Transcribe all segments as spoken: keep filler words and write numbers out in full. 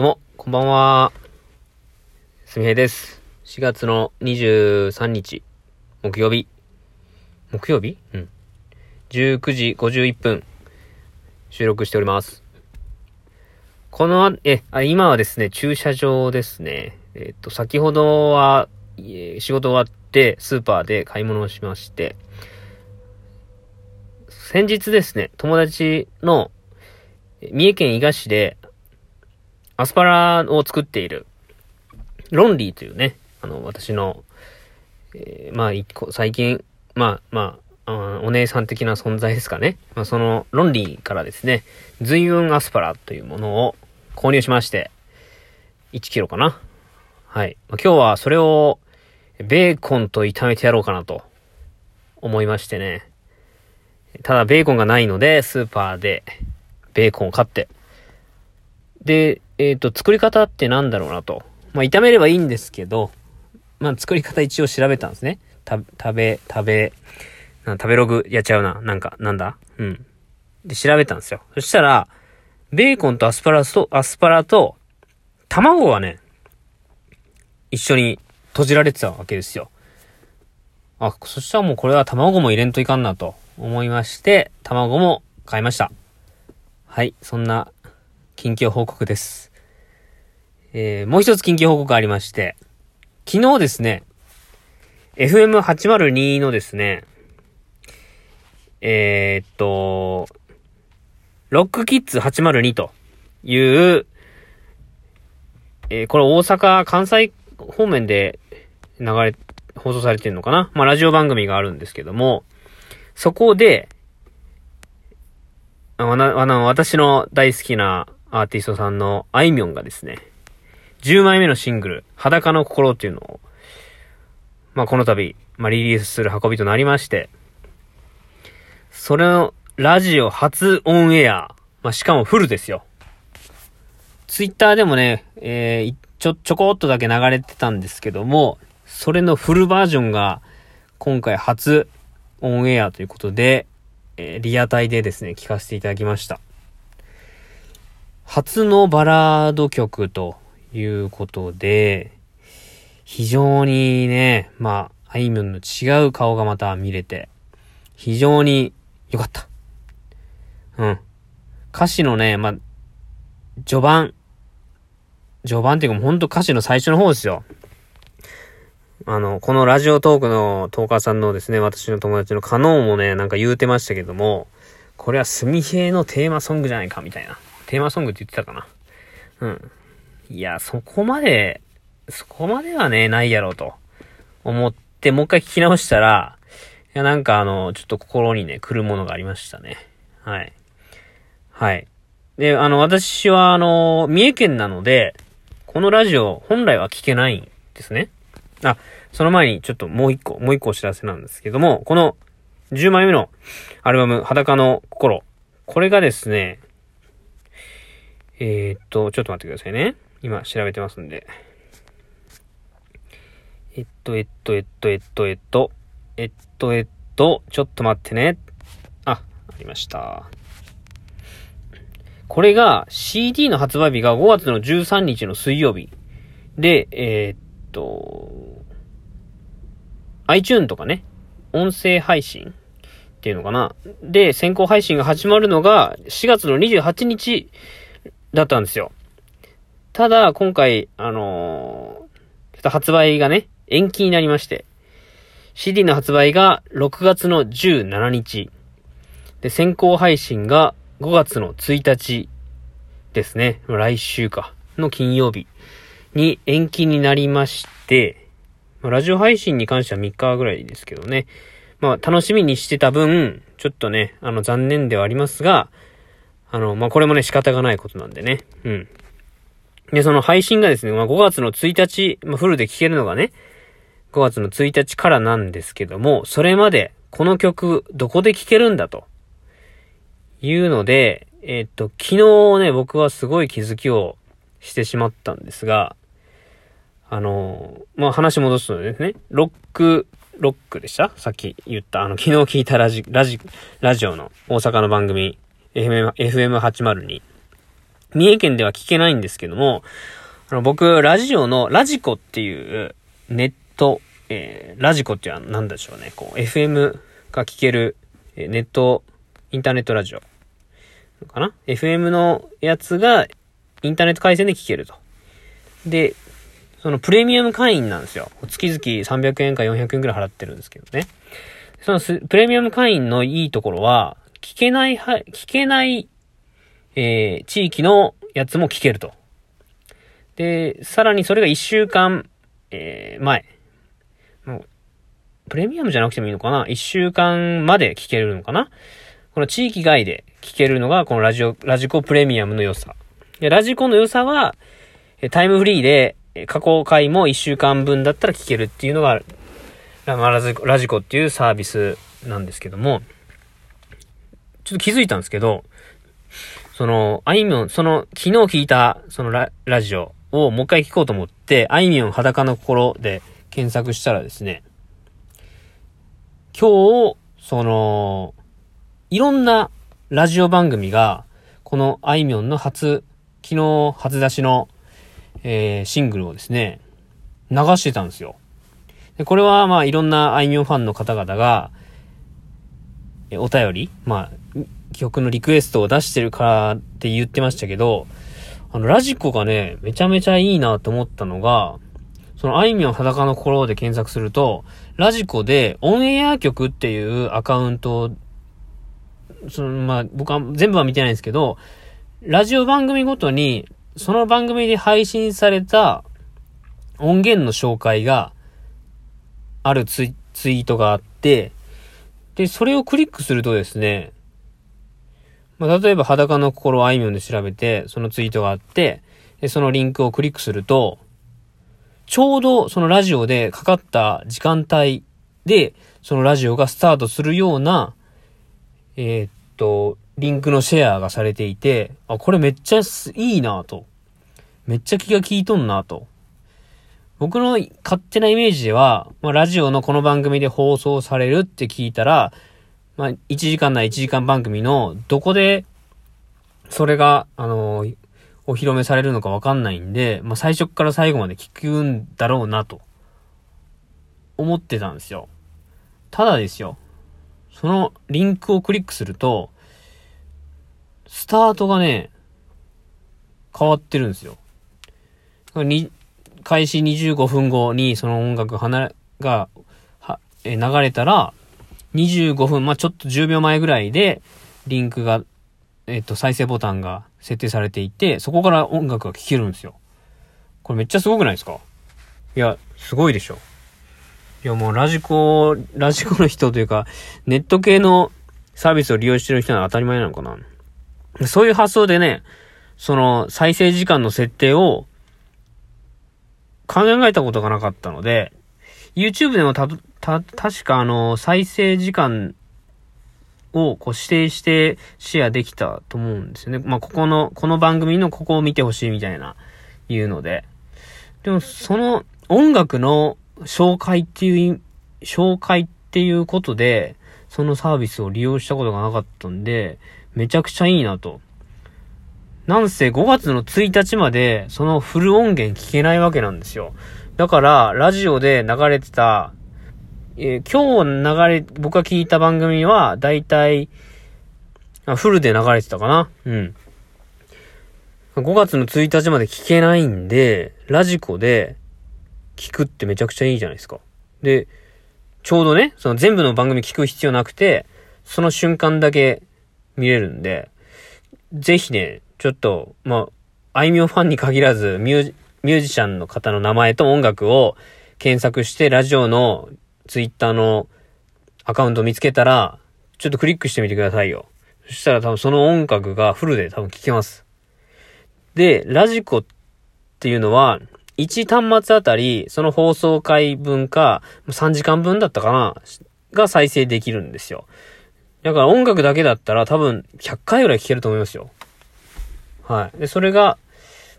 どうもこんばんは、すみへいです。しがつのにじゅうさんにち木曜日木曜日うんじゅうくじごじゅういっぷん収録しております。このえあ今はですね、駐車場ですね。えっと先ほどは仕事終わってスーパーで買い物をしまして、先日ですね、友達の三重県伊賀市でアスパラを作っているロンリーというね、あの私の、えー、まあ一個最近まあまあ、あお姉さん的な存在ですかね、まあ、そのロンリーからですね、随分アスパラというものを購入しまして、いちキロかな。はい、今日はそれをベーコンと炒めてやろうかなと思いましてね。ただベーコンがないのでスーパーでベーコンを買って、でえっと作り方ってなんだろうなと、まあ炒めればいいんですけど、まあ作り方一応調べたんですね。た食べ食べな食べログやっちゃうななんかなんだうんで調べたんですよ。そしたらベーコンとアスパラとアスパラと卵はね、一緒に閉じられてたわけですよ。あ、そしたらもうこれは卵も入れんといかんなと思いまして、卵も買いました。はい、そんな近況報告です。えー、もう一つ近況報告ありまして、昨日ですね エフエムはちまるに のですね、えー、っとロックキッズはちまるにという、えー、これ大阪関西方面で流れ放送されてるのかな、まあラジオ番組があるんですけども、そこであわなわな私の大好きなアーティストさんのあいみょんがですね、じゅうまいめのシングル裸の心っていうのを、まあこの度、まあ、リリースする運びとなりまして、それをラジオ初オンエア、まあ、しかもフルですよ。ツイッターでもね、えー、ちょちょこっとだけ流れてたんですけども、それのフルバージョンが今回初オンエアということで、えー、リアタイでですね聞かせていただきました。初のバラード曲ということで、非常にね、まああいみょんの違う顔がまた見れて非常に良かった。うん歌詞のね、まあ序盤序盤っていうか、ほんと歌詞の最初の方ですよ。あのこのラジオトークのトーカーさんのですね、私の友達のカノンもね、なんか言うてましたけども、これはすみへいのテーマソングじゃないかみたいな、テーマソングって言ってたかな。うんいやそこまでそこまではねないやろうと思って、もう一回聞き直したら、いやなんかあのちょっと心にね来るものがありましたね。はいはいで、あの私はあの三重県なので、このラジオ本来は聞けないんですね。あ、その前にちょっともう一個、もう一個お知らせなんですけども、このじゅうまいめのアルバム、裸の心。これがですね、えー、っと、ちょっと待ってくださいね。今調べてますんで。えっと、えっと、えっと、えっと、えっと、えっと、えっと、ちょっと待ってね。あ、ありました。これが シーディー の発売日がごがつのじゅうさんにちの水曜日。で、えー、っと、iTunes とかね、音声配信っていうのかな。で、先行配信が始まるのがしがつのにじゅうはちにちだったんですよ。ただ、今回、あのー、発売がね、延期になりまして、シーディー の発売がろくがつのじゅうしちにち。で、先行配信がごがつのついたちですね。来週か。の金曜日に延期になりまして、ラジオ配信に関してはみっかぐらいですけどね。まあ楽しみにしてた分、ちょっとね、あの残念ではありますが、あの、まあこれもね仕方がないことなんでね。うん。で、その配信がですね、まあごがつのついたち、まあフルで聴けるのがね、ごがつのついたちからなんですけども、それまでこの曲どこで聴けるんだというので、えっと、昨日ね、僕はすごい気づきをしてしまったんですが、あの、まあ、話戻すのですね、ロック、ロックでした?さっき言った、あの、昨日聞いたラジ、ラジ、ラジオの大阪の番組、エフエムはちまるに三重県では聞けないんですけども、あの僕、ラジオのラジコっていうネット、えー、ラジコっていうのは何でしょうね、こう、エフエム が聞ける、えー、ネット、インターネットラジオかな？ エフエム のやつがインターネット回線で聞けると。で、そのプレミアム会員なんですよ。月々さんびゃくえんかよんひゃくえんくらい払ってるんですけどね。そのプレミアム会員のいいところは、聞けない、聞けない、えー、地域のやつも聞けると。で、さらにそれがいっしゅうかん、えー、前。もう、プレミアムじゃなくてもいいのかな？ いっ 週間まで聞けるのかな？この地域外で聞けるのが、このラジオ、ラジコプレミアムの良さ。で、ラジコの良さは、タイムフリーで、過去回もいっしゅうかんぶんだったら聞けるっていうのが、ラジコ、ラジコっていうサービスなんですけども、ちょっと気づいたんですけど、その、あいみょん、その、昨日聞いた、その ラ, ラジオをもう一回聞こうと思って、あいみょん裸の心で検索したらですね、今日、その、いろんなラジオ番組が、このあいみょんの初、昨日初出しの、えー、シングルをですね、流してたんですよ。で、これはまあいろんなあいみょんファンの方々が、えー、お便り、まあ、曲のリクエストを出してるからって言ってましたけど、あの、ラジコがね、めちゃめちゃいいなと思ったのが、そのあいみょん裸の心で検索すると、ラジコでオンエア曲っていうアカウントを、そのまあ、僕は全部は見てないんですけど、ラジオ番組ごとにその番組で配信された音源の紹介があるツイ、ツイートがあって、でそれをクリックするとですね、まあ、例えば裸の心あいみょんで調べてそのツイートがあって、でそのリンクをクリックすると、ちょうどそのラジオでかかった時間帯でそのラジオがスタートするようなえー、っと、リンクのシェアがされていて、あ、これめっちゃいいなと。めっちゃ気が利いとんなと。僕の勝手なイメージでは、まあ、ラジオのこの番組で放送されるって聞いたら、まあ、いちじかんないいちじかん番組のどこで、それが、あのー、お披露目されるのかわかんないんで、まあ、最初から最後まで聞くんだろうなと、思ってたんですよ。ただですよ。そのリンクをクリックすると、スタートがね、変わってるんですよ。に開始にじゅうごふんごにその音楽がはえ流れたら、にじゅうごふん、まあ、ちょっとじゅうびょうまえぐらいで、リンクが、えっと、再生ボタンが設定されていて、そこから音楽が聴けるんですよ。これめっちゃすごくないですか？いや、すごいでしょ。いやもうラジコ、ラジコの人というか、ネット系のサービスを利用してる人は当たり前なのかな。そういう発想でね、その再生時間の設定を考えたことがなかったので、YouTube でもた、た、確かあの、再生時間をこう指定してシェアできたと思うんですよね。まあ、ここの、この番組のここを見てほしいみたいな、いうので。でもその音楽の、紹介っていう、紹介っていうことで、そのサービスを利用したことがなかったんで、めちゃくちゃいいなと。なんせごがつのついたちまで、そのフル音源聞けないわけなんですよ。だから、ラジオで流れてた、えー、今日流れ、僕が聞いた番組は、だいたい、フルで流れてたかな。うん。ごがつのついたちまで聞けないんで、ラジコで、聞くってめちゃくちゃいいじゃないですか。で、ちょうどね、その全部の番組聞く必要なくて、その瞬間だけ見れるんで、ぜひね、ちょっと、まあ、あいみょんファンに限らずミュージ、ミュージシャンの方の名前と音楽を検索して、ラジオのツイッターのアカウントを見つけたら、ちょっとクリックしてみてくださいよ。そしたら多分その音楽がフルで多分聞けます。で、ラジコっていうのは、いち端末あたり、その放送回分か、さんじかんぶんだったかな、が再生できるんですよ。だから音楽だけだったら多分ひゃっかいぐらい聴けると思いますよ。はい。で、それが、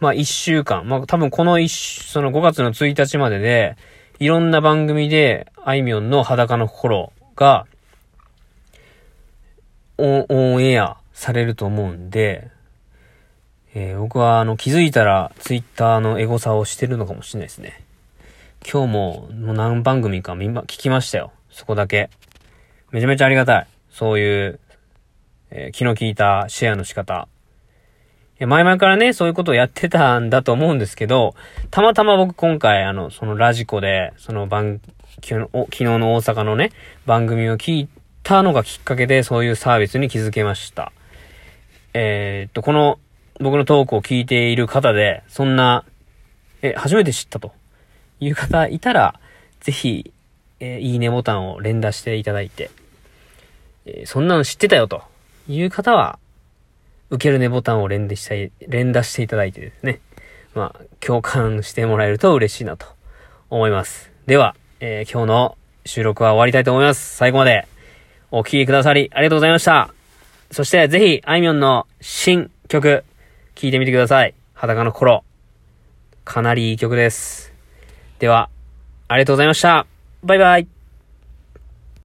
まあいっしゅうかん、まあ多分このいち、そのごがつのついたちまでで、いろんな番組で、あいみょんの裸の心が、オン、オンエアされると思うんで、えー、僕はあの気づいたらツイッターのエゴサをしてるのかもしれないですね。今日ももう何番組か聞きましたよ。そこだけめちゃめちゃありがたい。そういう、えー、気の利いたシェアの仕方、いや前々からねそういうことをやってたんだと思うんですけど、たまたま僕今回あのそのラジコでその番昨日の大阪のね番組を聞いたのがきっかけでそういうサービスに気づけました。えー、っとこの僕のトークを聞いている方で、そんな、え、初めて知ったという方いたら、ぜひ、え、いいねボタンを連打していただいて、え、そんなの知ってたよという方は、受けるねボタンを連打したい、連打していただいてですね、まあ、共感してもらえると嬉しいなと思います。では、えー、今日の収録は終わりたいと思います。最後までお聞きくださりありがとうございました。そして、ぜひ、あいみょんの新曲、聴いてみてください。裸の心。かなりいい曲です。では、ありがとうございました。バイバイ。